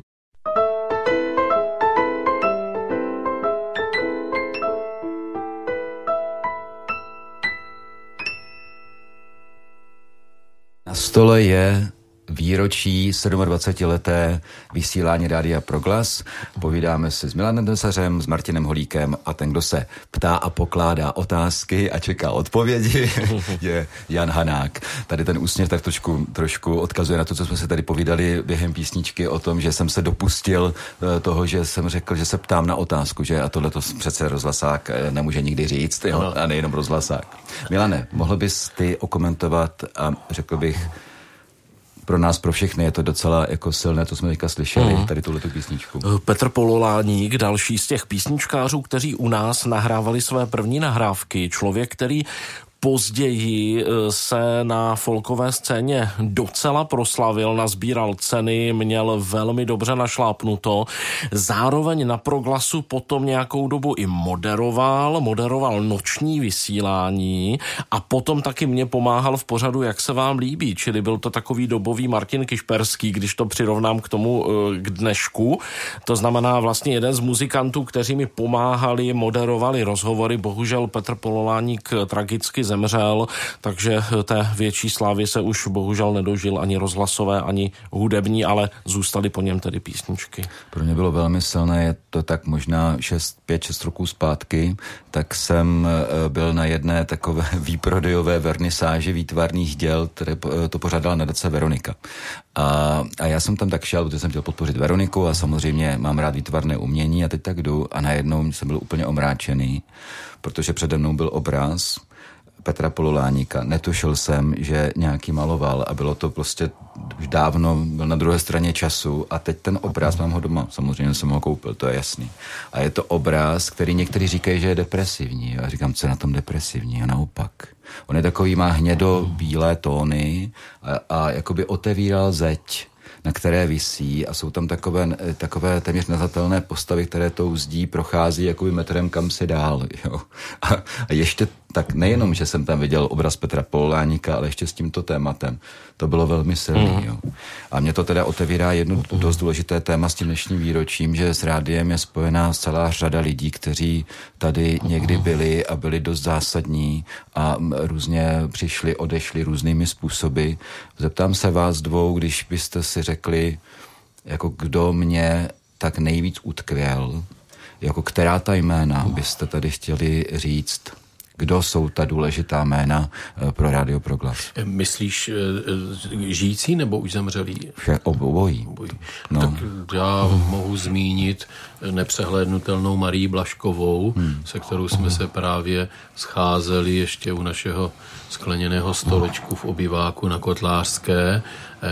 Na stole je výročí 27-leté vysílání Rádia Proglas. Povídáme si s Milanem Tesařem, s Martinem Holíkem a ten, kdo se ptá a pokládá otázky a čeká odpovědi, je Jan Hanák. Tady ten úsměv tak trošku odkazuje na to, co jsme se tady povídali během písničky o tom, že jsem se dopustil toho, že jsem řekl, že se ptám na otázku, že a tohle to přece rozhlasák nemůže nikdy říct, jo? A nejenom rozhlasák. Milane, mohl bys ty okomentovat a řekl bych, pro nás, pro všechny je to docela jako silné, to jsme teďka slyšeli, tady tuhletu písničku. Petr Pololáník, další z těch písničkářů, kteří u nás nahrávali své první nahrávky. Člověk, který později se na folkové scéně docela proslavil, nazbíral ceny, měl velmi dobře našlápnuto. Zároveň na Proglasu potom nějakou dobu i moderoval noční vysílání a potom taky mě pomáhal v pořadu Jak se vám líbí, čili byl to takový dobový Martin Kišperský, když to přirovnám k tomu k dnešku. To znamená vlastně jeden z muzikantů, kteří mi pomáhali, moderovali rozhovory. Bohužel Petr Pololáník tragicky zemřel, takže té větší slávy se už bohužel nedožil ani rozhlasové, ani hudební, ale zůstaly po něm tedy písničky. Pro mě bylo velmi silné, je to tak možná 5-6 roků zpátky, tak jsem byl na jedné takové výprodejové vernisáži výtvarných děl, které to pořádala nadace Veronika. A já jsem tam tak šel, protože jsem chtěl podpořit Veroniku a samozřejmě mám rád výtvarné umění a teď tak jdu a najednou jsem byl úplně omráčený, protože přede mnou byl obraz Petra Pololáníka. Netušil jsem, že nějaký maloval a bylo to prostě už dávno, byl na druhé straně času a teď ten obraz, mám ho doma, samozřejmě jsem ho koupil, to je jasný. A je to obraz, který někteří říkají, že je depresivní. Já říkám, co je na tom depresivní? A naopak. On je takový, má hnědo-bílé tóny a jakoby otevíral zeď, na které visí a jsou tam takové téměř nezatelné postavy, které tou zdí prochází jakoby metrem kam si dál. Jo. A ještě tak nejenom, že jsem tam viděl obraz Petra Pololáníka, ale ještě s tímto tématem. To bylo velmi silný. Jo. A mě to teda otevírá jedno dost důležité téma s tím dnešním výročím, že s rádiem je spojená celá řada lidí, kteří tady někdy byli a byli dost zásadní a různě přišli, odešli různými způsoby. Zeptám se vás dvou, když byste si řekli, jako kdo mě tak nejvíc utkvěl, jako která ta jména byste tady chtěli říct? Kdo jsou ta důležitá jména pro Radio Proglas? Myslíš žijící nebo už zemřelí? Obojí. No. Tak já mohu zmínit nepřehlédnutelnou Marii Blaškovou, se kterou jsme se právě scházeli ještě u našeho skleněného stolečku v obýváku na Kotlářské,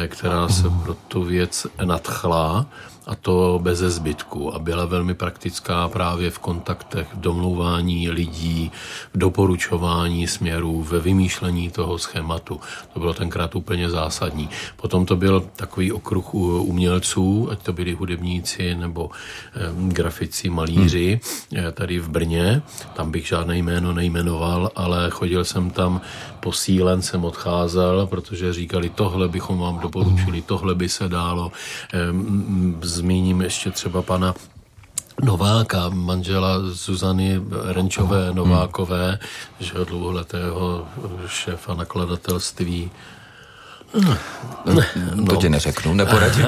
která se pro tu věc nadchla. A to beze zbytku a byla velmi praktická právě v kontaktech, v domlouvání lidí, v doporučování směrů, ve vymýšlení toho schématu. To bylo tenkrát úplně zásadní. Potom to byl takový okruh umělců, ať to byli hudebníci nebo grafici, malíři tady v Brně. Tam bych žádné jméno nejmenoval, ale chodil jsem tam, posílen jsem odcházel, protože říkali, tohle bychom vám doporučili, tohle by se dálo. Zmíním ještě třeba pana Nováka, manžela Zuzany Renčové Novákové, že dlouholetého šéfa nakladatelství. To ti neřeknu, neporadím.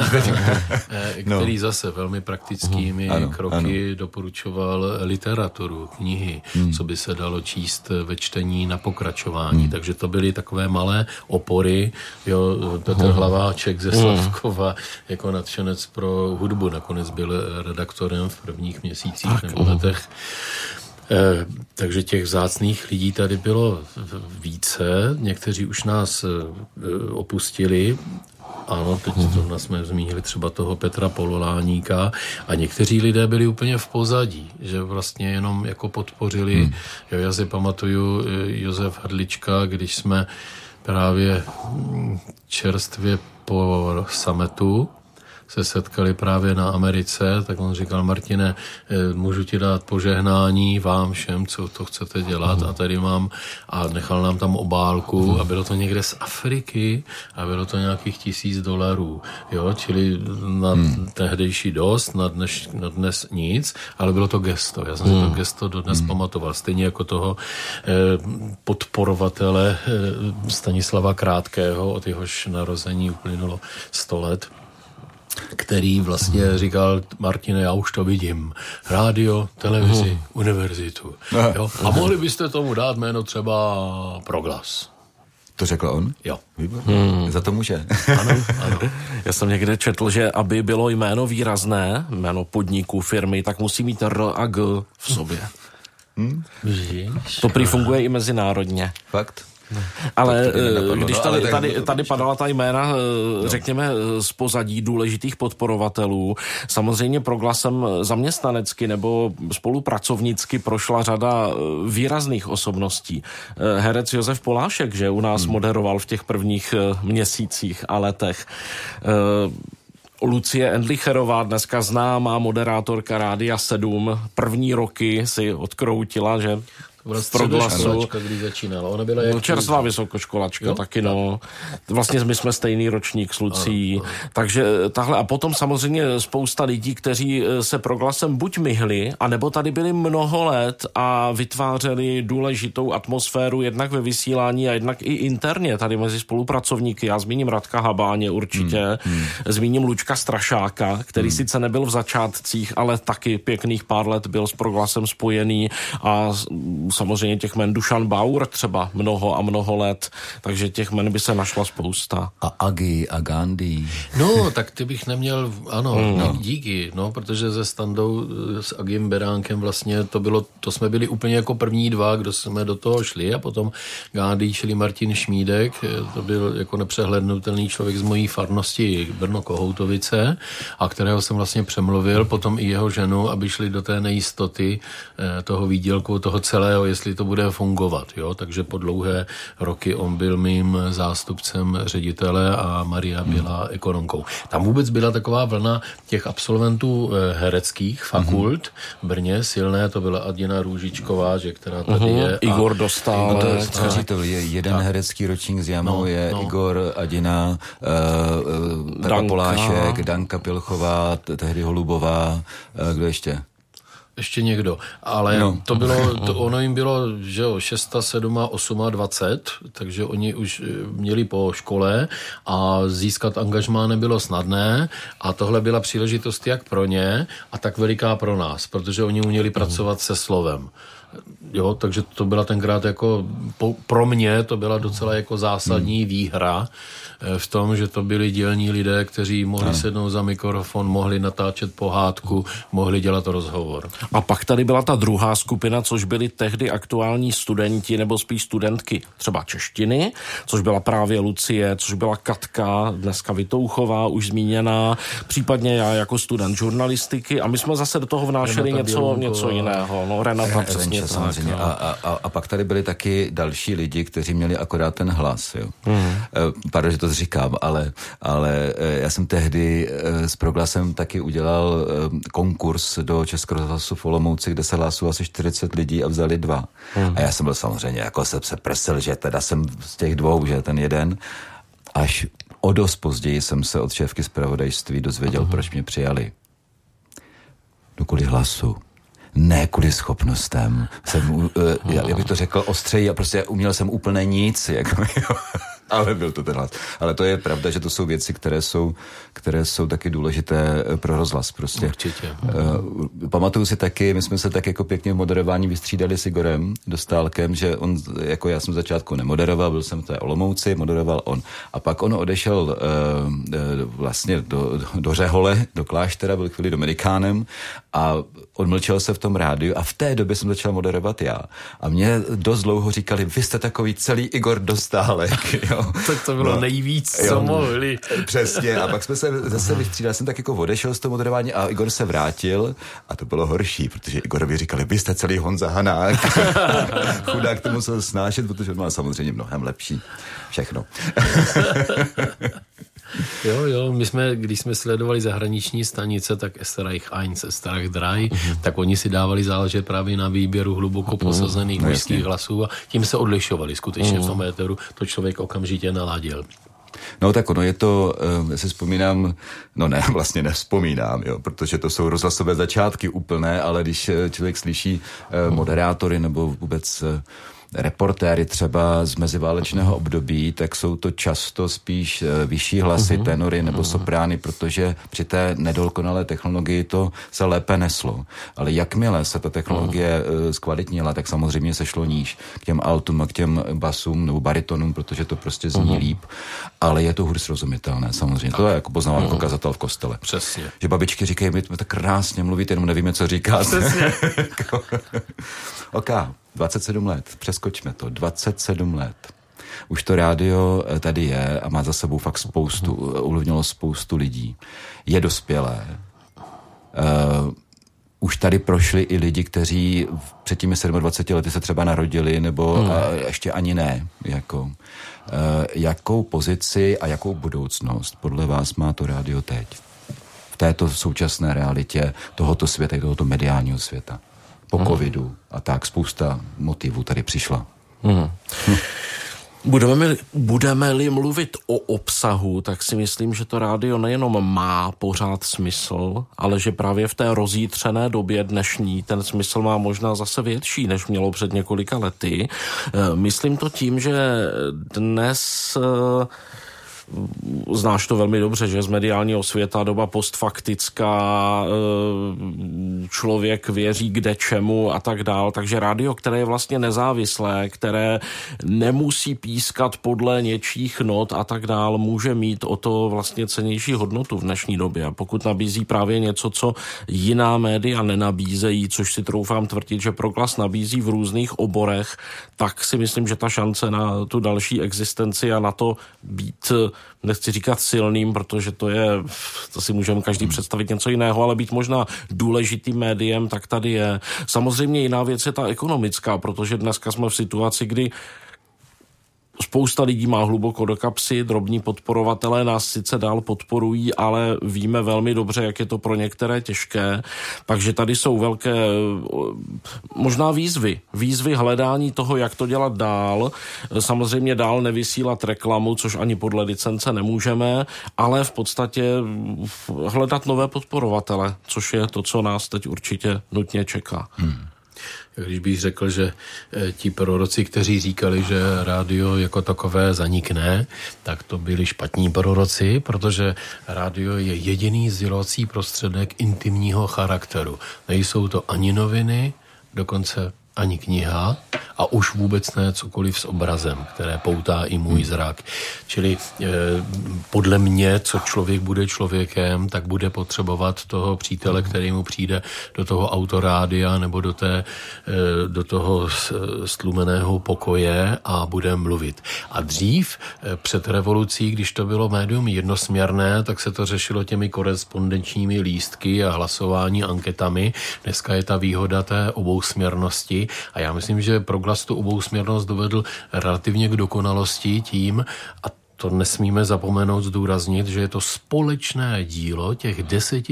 Který zase velmi praktickými kroky doporučoval literaturu, knihy, co by se dalo číst ve čtení na pokračování. Takže to byly takové malé opory. Jo, Petr Hlaváček ze Slavkova jako nadšenec pro hudbu. Nakonec byl redaktorem v prvních měsících nebo letech. Takže těch vzácných lidí tady bylo více, někteří už nás opustili, ano, teď zrovna jsme zmínili třeba toho Petra Pololáníka a někteří lidé byli úplně v pozadí, že vlastně jenom jako podpořili, jo, já si pamatuju Josef Hadlička, když jsme právě čerstvě po sametu se setkali právě na Americe, tak on říkal, Martine, můžu ti dát požehnání vám všem, co to chcete dělat a tady mám, a nechal nám tam obálku a bylo to někde z Afriky a bylo to nějakých $1000, jo, čili na tehdejší dost, na dnes nic, ale bylo to gesto, já jsem si to gesto dodnes pamatoval, stejně jako toho podporovatele Stanislava Krátkého, od jehož narození uplynulo 100 let, který vlastně říkal, Martine, já už to vidím. Rádio, televizi, univerzitu. Jo? A mohli byste tomu dát jméno třeba Proglas. To řekl on? Jo. Za to může. Ano. Já jsem někde četl, že aby bylo jméno výrazné, jméno podniku, firmy, tak musí mít R a G v sobě. To prý funguje i mezinárodně. Fakt? No. Ale když tady padala ta jména, řekněme, z pozadí důležitých podporovatelů, samozřejmě Proglasem zaměstnanecky nebo spolupracovnicky prošla řada výrazných osobností. Herec Josef Polášek, že u nás moderoval v těch prvních měsících a letech. Lucie Endlicherová, dneska známá moderátorka Rádia 7, první roky si odkroutila, že... v Proglasu. Když začínala. Ona byla čerstvá vysokoškolačka, jo? Taky no. Vlastně my jsme stejný ročník s Lucí. Takže tahle. A potom samozřejmě spousta lidí, kteří se Proglasem buď myhli, anebo tady byli mnoho let a vytvářeli důležitou atmosféru jednak ve vysílání a jednak i interně tady mezi spolupracovníky. Já zmíním Radka Habáně určitě, zmíním Lučka Strašáka, který sice nebyl v začátcích, ale taky pěkných pár let byl s Proglasem spojený a samozřejmě těch men Dušan Baur třeba mnoho a mnoho let, takže těch men by se našla spousta. A Agi a Gandhi. No, tak ty bych neměl, ano, díky, no, protože se Standou s Agim Beránkem vlastně to jsme byli úplně jako první dva, kdo jsme do toho šli a potom Gandhi šli Martin Šmídek, to byl jako nepřehlednutelný člověk z mojí farnosti Brno Kohoutovice a kterého jsem vlastně přemluvil, potom i jeho ženu, aby šli do té nejistoty toho výdělku, toho celého, jestli to bude fungovat, jo, takže po dlouhé roky on byl mým zástupcem ředitele a Maria byla ekonomkou. Tam vůbec byla taková vlna těch absolventů hereckých fakult v Brně, silné, to byla Adriana Ružičková, že, která tady je. Igor Dostálek. No to je jeden herecký ročník s Jamou, Igor, Adina, Petr Polášek, Danka Pilchová, tehdy Holubová, kdo ještě? Ještě někdo, ale to bylo, ono jim bylo, že jo, 6, 7, 8, 20, takže oni už měli po škole a získat angažmá nebylo snadné a tohle byla příležitost jak pro ně a tak veliká pro nás, protože oni uměli pracovat se slovem. Jo, takže to byla tenkrát jako pro mě to byla docela jako zásadní výhra v tom, že to byli dělní lidé, kteří mohli sednout za mikrofon, mohli natáčet pohádku, mohli dělat rozhovor. A pak tady byla ta druhá skupina, což byli tehdy aktuální studenti nebo spíš studentky třeba češtiny, což byla právě Lucie, což byla Katka, dneska Vitouchová, už zmíněná, případně já jako student žurnalistiky a my jsme zase do toho vnášeli něco jiného. No, Renata přesně. Samozřejmě. A pak tady byli taky další lidi, kteří měli akorát ten hlas. Jo. Pardon, že to říkám, ale já jsem tehdy s Proglasem taky udělal konkurs do Českého rozhlasu v Olomouci, kde se hlásilo asi 40 lidí a vzali 2. A já jsem byl samozřejmě, jako jsem se prsil, že teda jsem z těch 2, že ten jeden, až o dost později jsem se od šéfky zpravodajství dozvěděl, proč mě přijali. No kvůli hlasu. Ne kvůli schopnostem. Já bych to řekl ostřeji a prostě uměl jsem úplně nic. Jako, ale byl to ten hlas. Ale to je pravda, že to jsou věci, které jsou taky důležité pro rozhlas. Prostě. Určitě. Pamatuju si taky, my jsme se tak jako pěkně v moderování vystřídali s Igorem Dostálkem, že on, jako já jsem začátku nemoderoval, byl jsem v té Olomouci, moderoval on. A pak on odešel vlastně do Řehole, do kláštera, byl chvíli dominikánem a odmlčel se v tom rádiu a v té době jsem začal moderovat já. A mě dost dlouho říkali, vy jste takový celý Igor Dostálek. Jo. Tak to bylo nejvíc, co mohli. Přesně. A pak jsme se zase vystřídali. Jsem tak jako odešel z toho moderování a Igor se vrátil a to bylo horší, protože Igorovi říkali, vy jste celý Honza Hanák. Chudák to musel snášet, protože on má samozřejmě mnohem lepší všechno. Jo, my jsme, když jsme sledovali zahraniční stanice, tak Österreich 1, Österreich 2, tak oni si dávali záležet právě na výběru hluboko posazených mužských hlasů a tím se odlišovali skutečně v tom éteru, to člověk okamžitě naladil. No tak ono je to, si vzpomínám, vlastně nevzpomínám, jo, protože to jsou rozhlasové začátky úplné, ale když člověk slyší moderátory nebo vůbec reportéry třeba z meziválečného období, tak jsou to často spíš vyšší hlasy, tenory nebo soprány, protože při té nedokonalé technologii to se lépe neslo. Ale jakmile se ta technologie zkvalitnila, tak samozřejmě se šlo níž k těm altům a k těm basům nebo baritonům, protože to prostě zní líp. Ale je to hůř srozumitelné, samozřejmě. Tak. To je jako poznává jako kazatel v kostele. Přesně. Že babičky říkají, my tak krásně mluvíte, jenom nevíme, co říkáte. Přesně. 27 let, přeskočme to, 27 let. Už to rádio tady je a má za sebou fakt spoustu, ovlivnilo spoustu lidí. Je dospělé. Už tady prošli i lidi, kteří před těmi 27 lety se třeba narodili, nebo ještě ani ne. Jakou pozici a jakou budoucnost podle vás má to rádio teď? V této současné realitě tohoto světa, tohoto mediálního světa. po covidu a tak. Spousta motivů tady přišla. Mm. Budeme-li mluvit o obsahu, tak si myslím, že to rádio nejenom má pořád smysl, ale že právě v té rozjitřené době dnešní ten smysl má možná zase větší, než mělo před několika lety. Myslím to tím, že dnes... Znáš to velmi dobře, že z mediálního světa doba postfaktická, člověk věří kde čemu a tak dál, takže rádio, které je vlastně nezávislé, které nemusí pískat podle něčích not a tak dál, může mít o to vlastně cennější hodnotu v dnešní době. A pokud nabízí právě něco, co jiná média nenabízejí, což si troufám tvrdit, že Proglas nabízí v různých oborech, tak si myslím, že ta šance na tu další existenci a na to být, nechci říkat silným, protože to si můžeme každý představit něco jiného, ale být možná důležitým médiem, tak tady je. Samozřejmě jiná věc je ta ekonomická, protože dneska jsme v situaci, kdy spousta lidí má hluboko do kapsy, drobní podporovatelé nás sice dál podporují, ale víme velmi dobře, jak je to pro některé těžké, takže tady jsou velké možná výzvy hledání toho, jak to dělat dál, samozřejmě dál nevysílat reklamu, což ani podle licence nemůžeme, ale v podstatě hledat nové podporovatele, což je to, co nás teď určitě nutně čeká. Když bych řekl, že ti proroci, kteří říkali, že rádio jako takové zanikne, tak to byli špatní proroci, protože rádio je jediný sdělovací prostředek intimního charakteru. Nejsou to ani noviny, dokonce ani kniha a už vůbec ne cokoliv s obrazem, které poutá i můj zrak. Čili podle mě, co člověk bude člověkem, tak bude potřebovat toho přítele, který mu přijde do toho autorádia nebo do toho stlumeného pokoje a bude mluvit. A dřív před revolucí, když to bylo médium jednosměrné, tak se to řešilo těmi korespondenčními lístky a hlasování anketami. Dneska je ta výhoda té obousměrnosti. A já myslím, že Proglas tu obousměrnost dovedl relativně k dokonalosti tím, a to nesmíme zapomenout zdůraznit, že je to společné dílo těch 10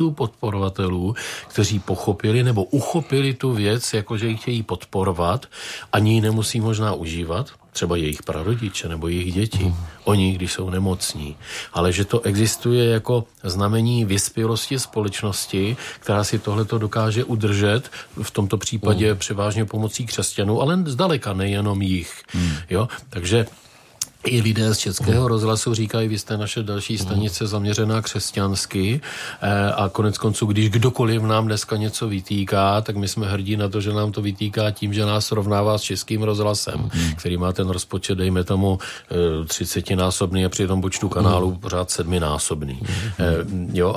000 podporovatelů, kteří pochopili nebo uchopili tu věc, jakože ji chtějí podporovat, ani ji nemusí možná užívat, třeba jejich prarodiče nebo jejich děti, oni, když jsou nemocní, ale že to existuje jako znamení vyspělosti společnosti, která si tohleto dokáže udržet, v tomto případě převážně pomocí křesťanů, ale zdaleka nejenom jich. Jo? Takže i lidé z Českého rozhlasu říkají, vy jste naše další stanice zaměřená křesťansky a konec konců, když kdokoliv nám dneska něco vytýká, tak my jsme hrdí na to, že nám to vytýká tím, že nás srovnává s Českým rozhlasem, který má ten rozpočet, dejme tomu 30násobný a při tom počtu kanálů pořád 7násobný. Jo,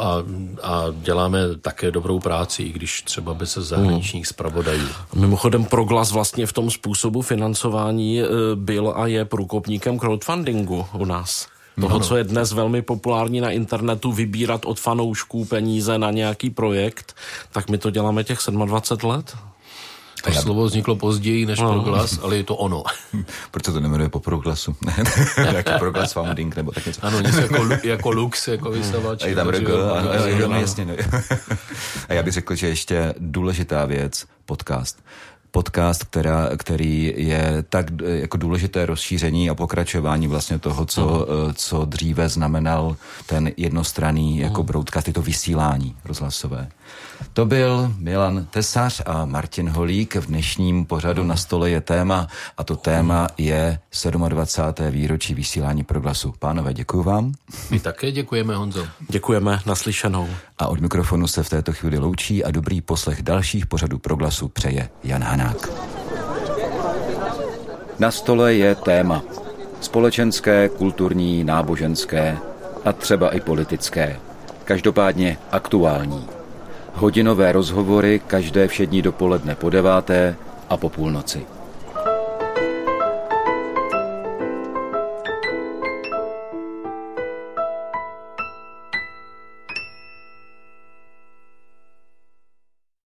a děláme také dobrou práci, i když třeba bez zahraničních zpravodajů. Mimochodem Proglas vlastně v tom způsobu financování byl a je průkopníkem crowdfundingu u nás. Toho, co je dnes velmi populární na internetu, vybírat od fanoušků peníze na nějaký projekt, tak my to děláme těch 27 let. To slovo vzniklo později než Proglas, ale je to ono. Proto to nemenuje po Proglasu. Jaký Proglas founding nebo tak něco. Ano, něco jako Lux, jako vysavač. A je tam Regl, ano, jasně. A já bych řekl, že ještě důležitá věc, podcast, který je tak jako důležité rozšíření a pokračování vlastně toho, co dříve znamenal ten jednostranný jako broadcast, je to vysílání rozhlasové. To byl Milan Tesař a Martin Holík. V dnešním pořadu Na stole je téma a to téma je 27. výročí vysílání Proglasu. Pánové, děkuju vám. My také děkujeme, Honzo. Děkujeme, naslyšenou. A od mikrofonu se v této chvíli loučí a dobrý poslech dalších pořadů Proglasu přeje Jan Hanák. Na stole je téma. Společenské, kulturní, náboženské a třeba i politické. Každopádně aktuální. Hodinové rozhovory každé všední dopoledne po 9:00 a po 00:30.